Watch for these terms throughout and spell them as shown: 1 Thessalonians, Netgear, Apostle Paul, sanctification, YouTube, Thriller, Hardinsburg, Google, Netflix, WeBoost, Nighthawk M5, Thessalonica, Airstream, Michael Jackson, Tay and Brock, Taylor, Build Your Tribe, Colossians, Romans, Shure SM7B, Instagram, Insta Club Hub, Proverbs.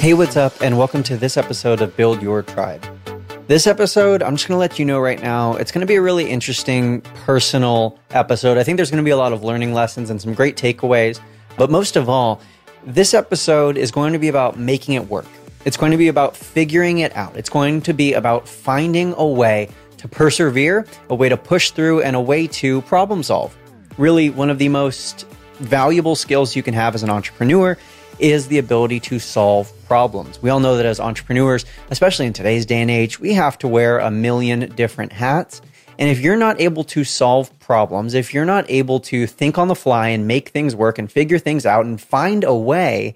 Hey, what's up, and welcome to this episode of Build Your Tribe. This episode, I'm just going to let you know right now, it's going to be a really interesting personal episode. I think there's going to be a lot of learning lessons and some great takeaways. But most of all, this episode is going to be about making it work. It's going to be about figuring it out. It's going to be about finding a way to persevere, a way to push through, and a way to problem solve. Really, one of the most valuable skills you can have as an entrepreneur is the ability to solve problems. We all know that as entrepreneurs, especially in today's day and age, we have to wear a million different hats. And if you're not able to solve problems, if you're not able to think on the fly and make things work and figure things out and find a way,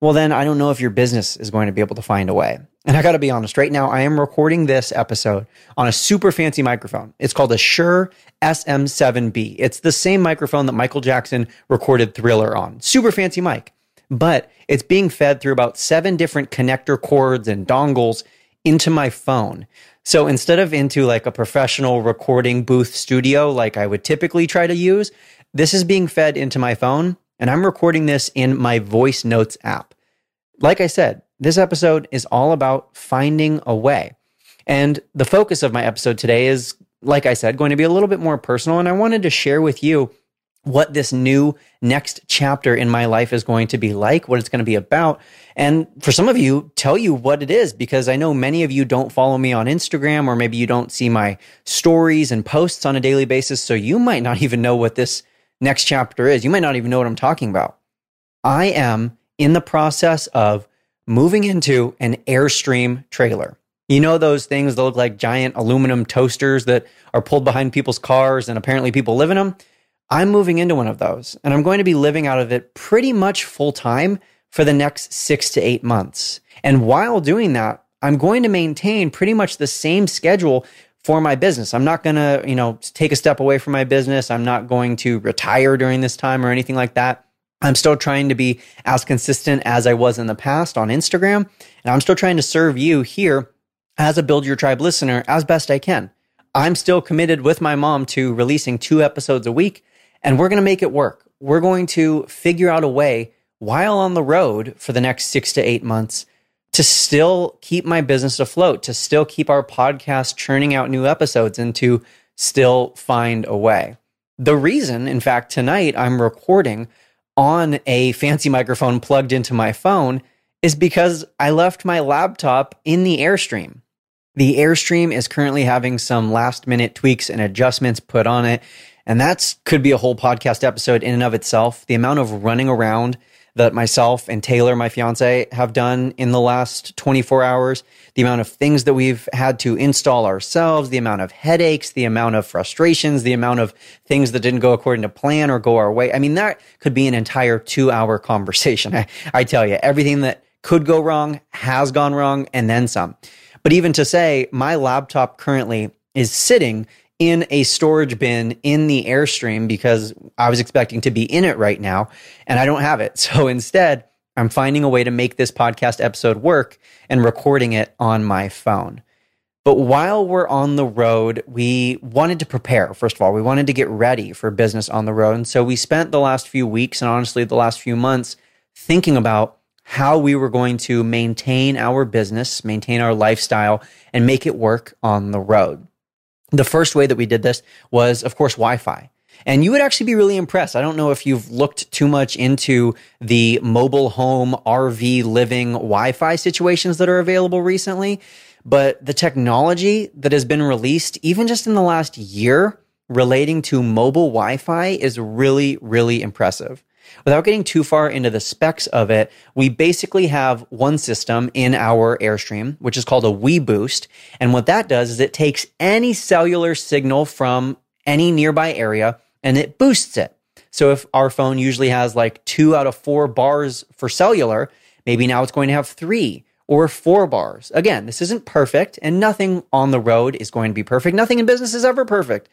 well, then I don't know if your business is going to be able to find a way. And I got to be honest, right now I am recording this episode on a super fancy microphone. It's called a Shure SM7B. It's the same microphone that Michael Jackson recorded Thriller on. Super fancy mic. But it's being fed through about 7 different connector cords and dongles into my phone. So instead of into like a professional recording booth studio like I would typically try to use, this is being fed into my phone, and I'm recording this in my Voice Notes app. Like I said, this episode is all about finding a way. And the focus of my episode today is, like I said, going to be a little bit more personal, and I wanted to share with you what this new next chapter in my life is going to be like, what it's going to be about. And for some of you, tell you what it is, because I know many of you don't follow me on Instagram, or maybe you don't see my stories and posts on a daily basis. So you might not even know what this next chapter is. You might not even know what I'm talking about. I am in the process of moving into an Airstream trailer. You know those things that look like giant aluminum toasters that are pulled behind people's cars and apparently people live in them? I'm moving into one of those, and I'm going to be living out of it pretty much full time for the next 6 to 8 months. And while doing that, I'm going to maintain pretty much the same schedule for my business. I'm not going to, take a step away from my business. I'm not going to retire during this time or anything like that. I'm still trying to be as consistent as I was in the past on Instagram, and I'm still trying to serve you here as a Build Your Tribe listener as best I can. I'm still committed with my mom to releasing 2 episodes a week. And we're going to make it work. We're going to figure out a way while on the road for the next 6 to 8 months to still keep my business afloat, to still keep our podcast churning out new episodes, and to still find a way. The reason, in fact, tonight I'm recording on a fancy microphone plugged into my phone is because I left my laptop in the Airstream. The Airstream is currently having some last-minute tweaks and adjustments put on it. And that could be a whole podcast episode in and of itself. The amount of running around that myself and Taylor, my fiance, have done in the last 24 hours, the amount of things that we've had to install ourselves, the amount of headaches, the amount of frustrations, the amount of things that didn't go according to plan or go our way. I mean, that could be an entire 2-hour conversation. I tell you, everything that could go wrong has gone wrong, and then some. But even to say, my laptop currently is sitting in a storage bin in the Airstream because I was expecting to be in it right now, and I don't have it. So instead, I'm finding a way to make this podcast episode work and recording it on my phone. But while we're on the road, we wanted to prepare. First of all, we wanted to get ready for business on the road. And so we spent the last few weeks, and honestly, the last few months, thinking about how we were going to maintain our business, maintain our lifestyle, and make it work on the road. The first way that we did this was, of course, Wi-Fi. And you would actually be really impressed. I don't know if you've looked too much into the mobile home RV living Wi-Fi situations that are available recently, but the technology that has been released, even just in the last year, relating to mobile Wi-Fi is really, really impressive. Without getting too far into the specs of it, we basically have one system in our Airstream, which is called a WeBoost. And what that does is it takes any cellular signal from any nearby area and it boosts it. So if our phone usually has like 2 out of 4 bars for cellular, maybe now it's going to have 3 or 4 bars. Again, this isn't perfect, and nothing on the road is going to be perfect. Nothing in business is ever perfect,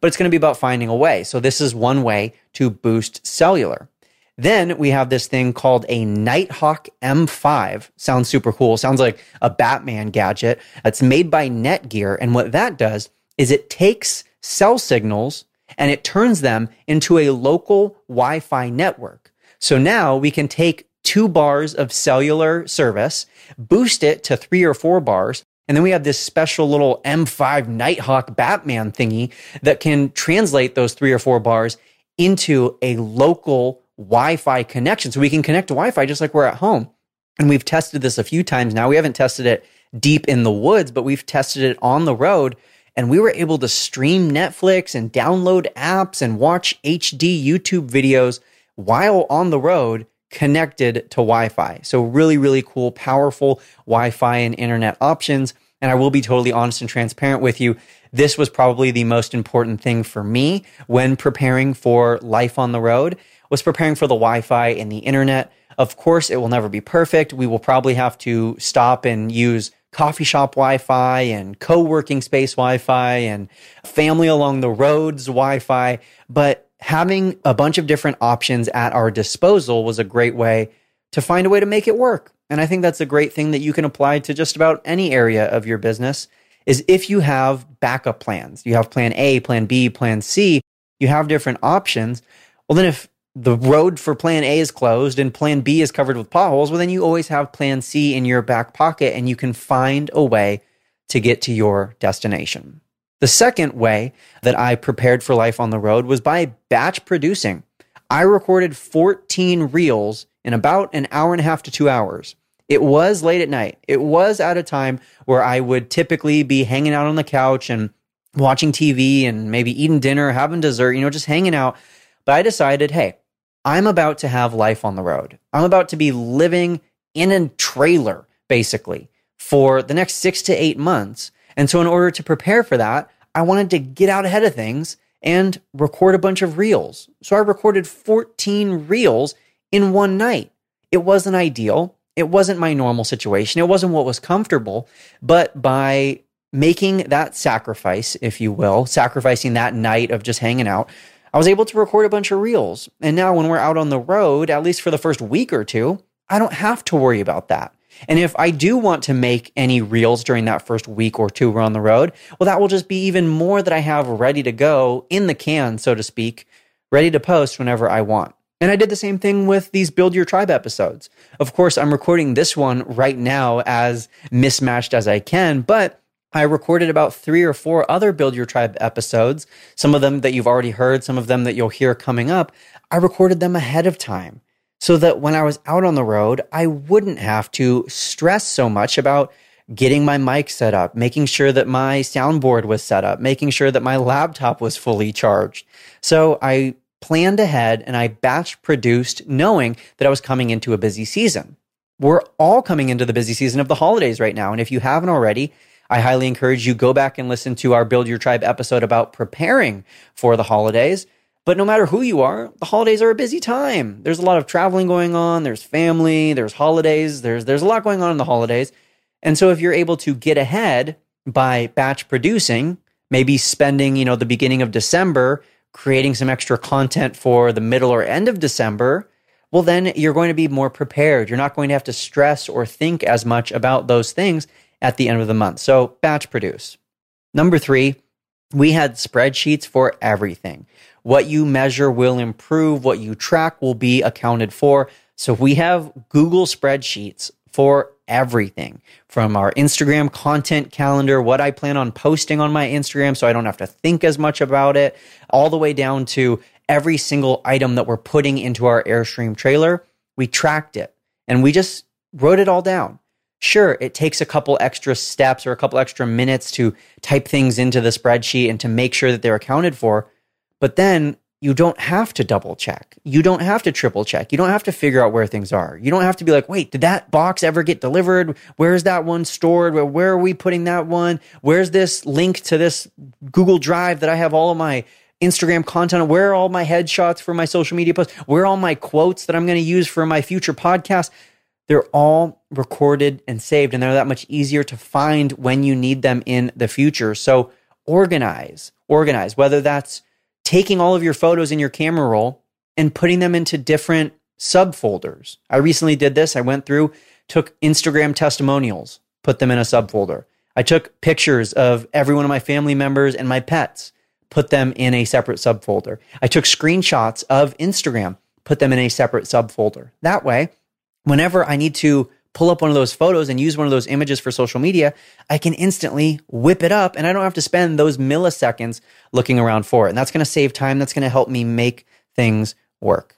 but it's going to be about finding a way. So this is one way to boost cellular. Then we have this thing called a Nighthawk M5. Sounds super cool. Sounds like a Batman gadget. It's made by Netgear. And what that does is it takes cell signals and it turns them into a local Wi-Fi network. So now we can take 2 bars of cellular service, boost it to 3 or 4 bars, and then we have this special little M5 Nighthawk Batman thingy that can translate those 3 or 4 bars into a local Wi-Fi connection. So we can connect to Wi-Fi just like we're at home. And we've tested this a few times now. We haven't tested it deep in the woods, but we've tested it on the road. And we were able to stream Netflix and download apps and watch HD YouTube videos while on the road connected to Wi-Fi. So really, really cool, powerful Wi-Fi and internet options. And I will be totally honest and transparent with you. This was probably the most important thing for me when preparing for life on the road, was preparing for the Wi-Fi and the internet. Of course, it will never be perfect. We will probably have to stop and use coffee shop Wi-Fi and co-working space Wi-Fi and family along the roads Wi-Fi. But having a bunch of different options at our disposal was a great way to find a way to make it work. And I think that's a great thing that you can apply to just about any area of your business, is if you have backup plans, you have plan A, plan B, plan C, you have different options. Well, then if the road for plan A is closed and plan B is covered with potholes, well, then you always have plan C in your back pocket and you can find a way to get to your destination. The second way that I prepared for life on the road was by batch producing. I recorded 14 reels in about 1.5 to 2 hours. It was late at night. It was at a time where I would typically be hanging out on the couch and watching TV and maybe eating dinner, having dessert, just hanging out. But I decided, hey, I'm about to have life on the road. I'm about to be living in a trailer, basically, for the next 6 to 8 months. And so in order to prepare for that, I wanted to get out ahead of things and record a bunch of reels. So I recorded 14 reels in one night. It wasn't ideal. It wasn't my normal situation. It wasn't what was comfortable. But by making that sacrifice, if you will, sacrificing that night of just hanging out, I was able to record a bunch of reels. And now when we're out on the road, at least for the first week or two, I don't have to worry about that. And if I do want to make any reels during that first week or two we're on the road, well, that will just be even more that I have ready to go in the can, so to speak, ready to post whenever I want. And I did the same thing with these Build Your Tribe episodes. Of course, I'm recording this one right now as mismatched as I can, but I recorded about 3 or 4 other Build Your Tribe episodes, some of them that you've already heard, some of them that you'll hear coming up. I recorded them ahead of time, so that when I was out on the road, I wouldn't have to stress so much about getting my mic set up, making sure that my soundboard was set up, making sure that my laptop was fully charged. So I planned ahead and I batch produced, knowing that I was coming into a busy season. We're all coming into the busy season of the holidays right now. And if you haven't already, I highly encourage you go back and listen to our Build Your Tribe episode about preparing for the holidays. But no matter who you are, the holidays are a busy time. There's a lot of traveling going on. There's family. There's holidays. There's a lot going on in the holidays. And so if you're able to get ahead by batch producing, maybe spending, the beginning of December, creating some extra content for the middle or end of December, well, then you're going to be more prepared. You're not going to have to stress or think as much about those things at the end of the month. So batch produce. Number 3, we had spreadsheets for everything. What you measure will improve. What you track will be accounted for. So we have Google spreadsheets for everything, from our Instagram content calendar, what I plan on posting on my Instagram so I don't have to think as much about it, all the way down to every single item that we're putting into our Airstream trailer. We tracked it and we just wrote it all down. Sure, it takes a couple extra steps or a couple extra minutes to type things into the spreadsheet and to make sure that they're accounted for, but then you don't have to double check. You don't have to triple check. You don't have to figure out where things are. You don't have to be like, wait, did that box ever get delivered? Where is that one stored? Where are we putting that one? Where's this link to this Google Drive that I have all of my Instagram content? Where are all my headshots for my social media posts? Where are all my quotes that I'm going to use for my future podcast? They're all recorded and saved, and they're that much easier to find when you need them in the future. So organize, whether that's taking all of your photos in your camera roll and putting them into different subfolders. I recently did this. I went through, took Instagram testimonials, put them in a subfolder. I took pictures of every one of my family members and my pets, put them in a separate subfolder. I took screenshots of Instagram, put them in a separate subfolder. That way, whenever I need to pull up one of those photos and use one of those images for social media, I can instantly whip it up and I don't have to spend those milliseconds looking around for it. And that's going to save time. That's going to help me make things work.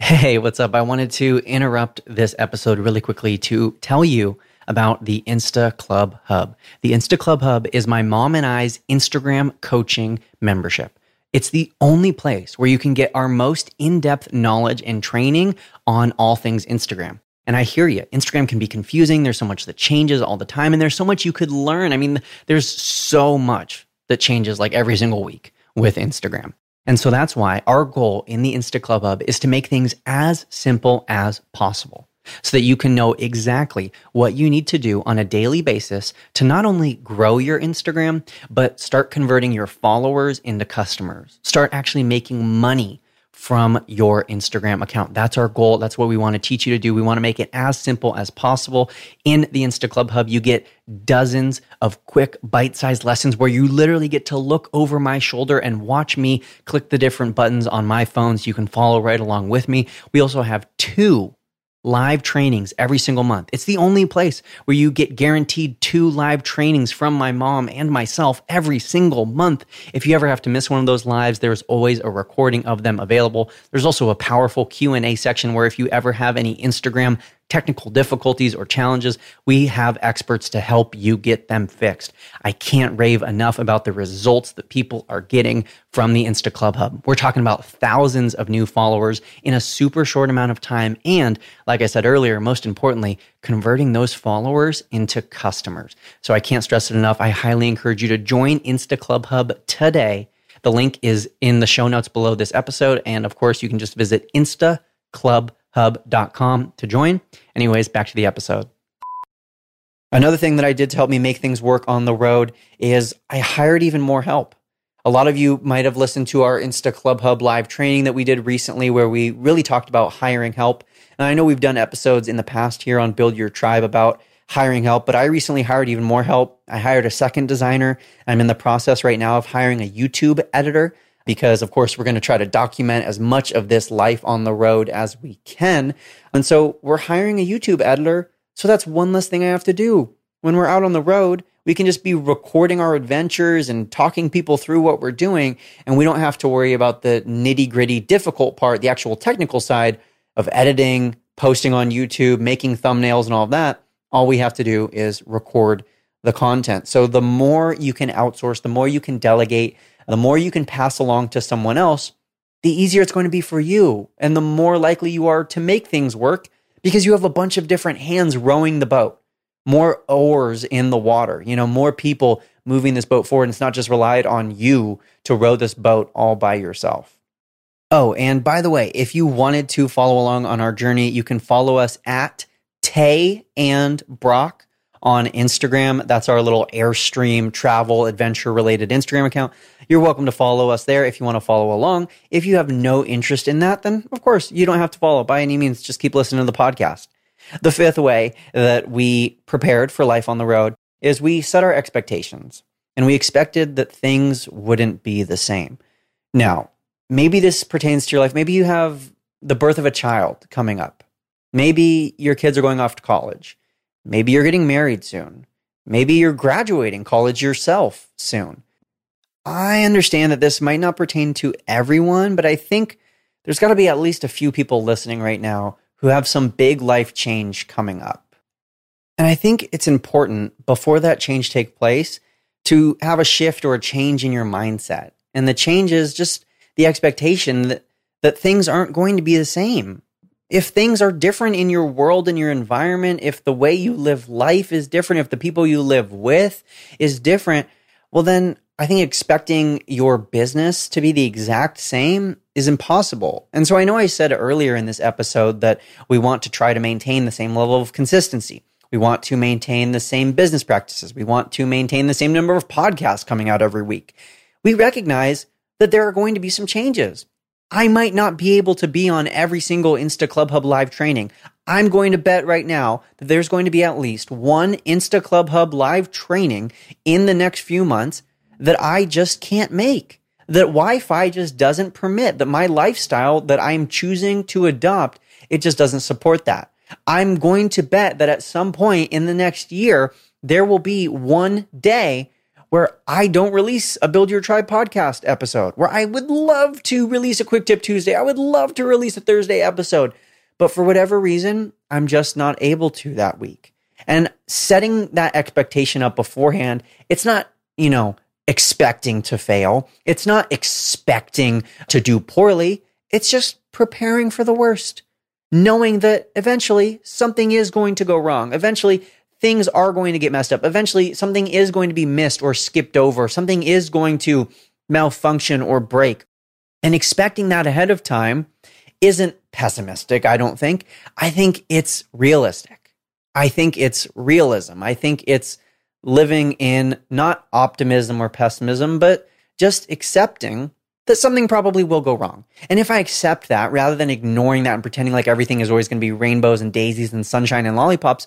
Hey, what's up? I wanted to interrupt this episode really quickly to tell you about the Insta Club Hub. The Insta Club Hub is my mom and I's Instagram coaching membership. It's the only place where you can get our most in-depth knowledge and training on all things Instagram. And I hear you. Instagram can be confusing. There's so much that changes all the time. And there's so much you could learn. I mean, there's so much that changes like every single week with Instagram. And so that's why our goal in the Insta Club Hub is to make things as simple as possible so that you can know exactly what you need to do on a daily basis to not only grow your Instagram, but start converting your followers into customers. Start actually making money from your Instagram account. That's our goal. That's what we want to teach you to do. We want to make it as simple as possible. In the Insta Club Hub, you get dozens of quick bite-sized lessons where you literally get to look over my shoulder and watch me click the different buttons on my phone so you can follow right along with me. We also have 2 live trainings every single month. It's the only place where you get guaranteed 2 live trainings from my mom and myself every single month. If you ever have to miss one of those lives, there's always a recording of them available. There's also a powerful Q&A section where if you ever have any Instagram technical difficulties or challenges, we have experts to help you get them fixed. I can't rave enough about the results that people are getting from the Insta Club Hub. We're talking about thousands of new followers in a super short amount of time. And like I said earlier, most importantly, converting those followers into customers. So I can't stress it enough. I highly encourage you to join Insta Club Hub today. The link is in the show notes below this episode. And of course, you can just visit instaclubhub.com to join. Anyways, back to the episode. Another thing that I did to help me make things work on the road is I hired even more help. A lot of you might have listened to our Insta Club Hub live training that we did recently where we really talked about hiring help. And I know we've done episodes in the past here on Build Your Tribe about hiring help, but I recently hired even more help. I hired a second designer. I'm in the process right now of hiring a YouTube editor because, of course, we're going to try to document as much of this life on the road as we can. And so we're hiring a YouTube editor. So that's one less thing I have to do. When we're out on the road, we can just be recording our adventures and talking people through what we're doing. And we don't have to worry about the nitty-gritty difficult part, the actual technical side of editing, posting on YouTube, making thumbnails and all of that. All we have to do is record the content. So the more you can outsource, the more you can delegate, the more you can pass along to someone else, the easier it's going to be for you. And the more likely you are to make things work because you have a bunch of different hands rowing the boat, more oars in the water, more people moving this boat forward. And it's not just relied on you to row this boat all by yourself. Oh, and by the way, if you wanted to follow along on our journey, you can follow us at Tay and Brock on Instagram. That's our little Airstream travel adventure related Instagram account. You're welcome to follow us there if you want to follow along. If you have no interest in that, then of course you don't have to follow by any means. Just keep listening to the podcast. The 5th way that we prepared for life on the road is we set our expectations, and we expected that things wouldn't be the same. Now, maybe this pertains to your life. Maybe you have the birth of a child coming up. Maybe your kids are going off to college. Maybe you're getting married soon. Maybe you're graduating college yourself soon. I understand that this might not pertain to everyone, but I think there's got to be at least a few people listening right now who have some big life change coming up. And I think it's important before that change takes place to have a shift or a change in your mindset. And the change is just the expectation that things aren't going to be the same. If things are different in your world and your environment, if the way you live life is different, if the people you live with is different, well then I think expecting your business to be the exact same is impossible. And so I know I said earlier in this episode that we want to try to maintain the same level of consistency. We want to maintain the same business practices. We want to maintain the same number of podcasts coming out every week. We recognize that there are going to be some changes. I might not be able to be on every single Insta Club Hub live training. I'm going to bet right now that there's going to be at least one Insta Club Hub live training in the next few months that I just can't make, that Wi-Fi just doesn't permit, that my lifestyle that I'm choosing to adopt, it just doesn't support that. I'm going to bet that at some point in the next year, there will be one day where I don't release a Build Your Tribe podcast episode, where I would love to release a Quick Tip Tuesday. I would love to release a Thursday episode, but for whatever reason, I'm just not able to that week. And setting that expectation up beforehand, it's not, expecting to fail. It's not expecting to do poorly. It's just preparing for the worst, knowing that eventually something is going to go wrong. Eventually, things are going to get messed up. Eventually, something is going to be missed or skipped over. Something is going to malfunction or break. And expecting that ahead of time isn't pessimistic, I don't think. I think it's realistic. I think it's realism. I think it's living in not optimism or pessimism, but just accepting that something probably will go wrong. And if I accept that, rather than ignoring that and pretending like everything is always going to be rainbows and daisies and sunshine and lollipops,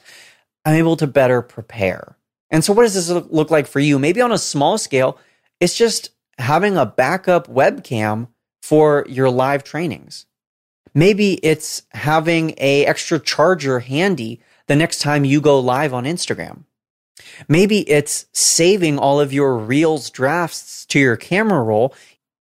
I'm able to better prepare. And so what does this look like for you? Maybe on a small scale, it's just having a backup webcam for your live trainings. Maybe it's having an extra charger handy the next time you go live on Instagram. Maybe it's saving all of your Reels drafts to your camera roll.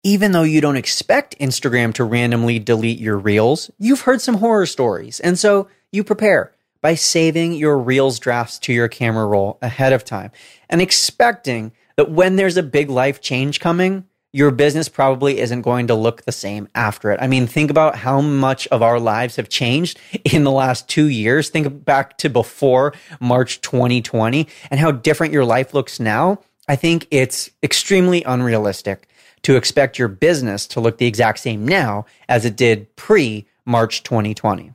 Even though you don't expect Instagram to randomly delete your Reels, you've heard some horror stories. And so you prepare by saving your Reels drafts to your camera roll ahead of time and expecting that when there's a big life change coming, your business probably isn't going to look the same after it. I mean, think about how much of our lives have changed in the last 2 years. Think back to before March 2020 and how different your life looks now. I think it's extremely unrealistic to expect your business to look the exact same now as it did pre-March 2020.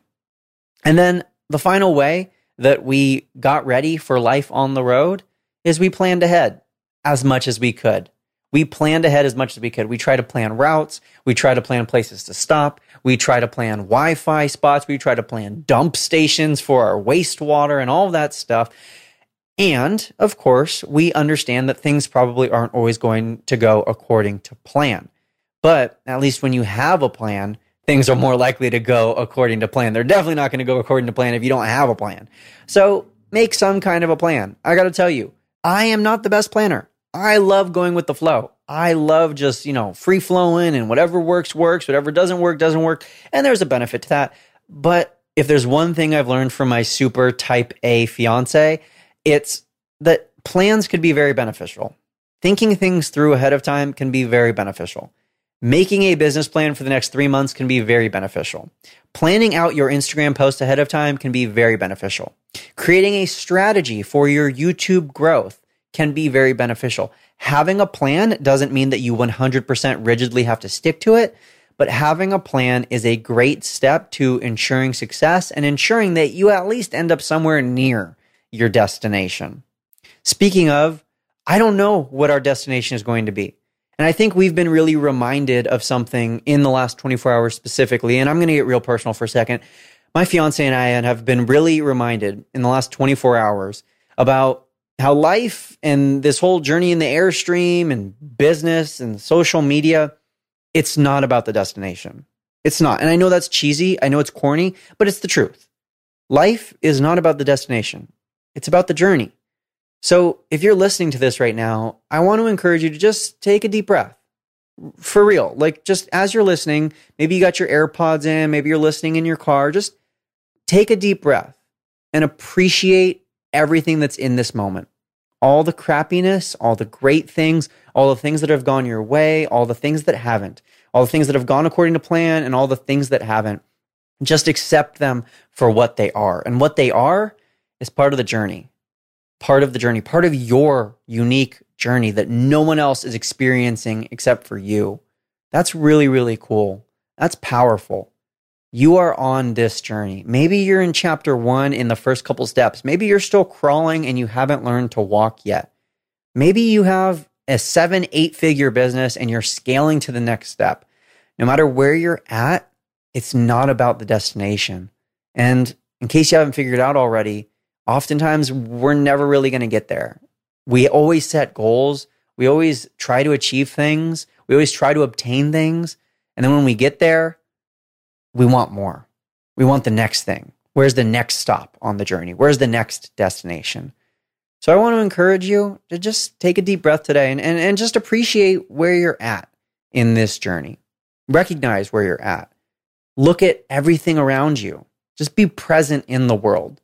And then the final way that we got ready for life on the road is we planned ahead as much as we could. We planned ahead as much as we could. We try to plan routes. We try to plan places to stop. We try to plan Wi-Fi spots. We try to plan dump stations for our wastewater and all of that stuff. And of course, we understand that things probably aren't always going to go according to plan. But at least when you have a plan, things are more likely to go according to plan. They're definitely not going to go according to plan if you don't have a plan. So make some kind of a plan. I got to tell you, I am not the best planner. I love going with the flow. I love just, free flowing and whatever works, works. Whatever doesn't work. And there's a benefit to that. But if there's one thing I've learned from my super type A fiance, it's that plans could be very beneficial. Thinking things through ahead of time can be very beneficial. Making a business plan for the next 3 months can be very beneficial. Planning out your Instagram post ahead of time can be very beneficial. Creating a strategy for your YouTube growth can be very beneficial. Having a plan doesn't mean that you 100% rigidly have to stick to it, but having a plan is a great step to ensuring success and ensuring that you at least end up somewhere near your destination. Speaking of, I don't know what our destination is going to be. And I think we've been really reminded of something in the last 24 hours specifically, and I'm going to get real personal for a second. My fiance and I have been really reminded in the last 24 hours about how life and this whole journey in the Airstream and business and social media, it's not about the destination. It's not. And I know that's cheesy. I know it's corny, but it's the truth. Life is not about the destination. It's about the journey. So if you're listening to this right now, I want to encourage you to just take a deep breath. For real. Like just as you're listening, maybe you got your AirPods in, maybe you're listening in your car, just take a deep breath and appreciate everything that's in this moment. All the crappiness, all the great things, all the things that have gone your way, all the things that haven't, all the things that have gone according to plan and all the things that haven't. Just accept them for what they are. And what they are is part of the journey, part of your unique journey that no one else is experiencing except for you. That's really, really cool. That's powerful. You are on this journey. Maybe you're in chapter one in the first couple steps. Maybe you're still crawling and you haven't learned to walk yet. Maybe you have a 7-8 figure business and you're scaling to the next step. No matter where you're at, it's not about the destination. And in case you haven't figured out already, oftentimes we're never really going to get there. We always set goals. We always try to achieve things. We always try to obtain things. And then when we get there, we want more. We want the next thing. Where's the next stop on the journey? Where's the next destination? So I want to encourage you to just take a deep breath today and just appreciate where you're at in this journey. Recognize where you're at. Look at everything around you. Just be present in the world.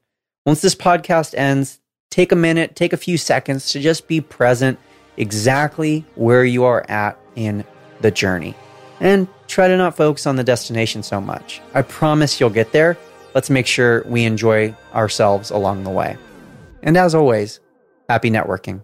Once this podcast ends, take a minute, take a few seconds to just be present exactly where you are at in the journey. And try to not focus on the destination so much. I promise you'll get there. Let's make sure we enjoy ourselves along the way. And as always, happy networking.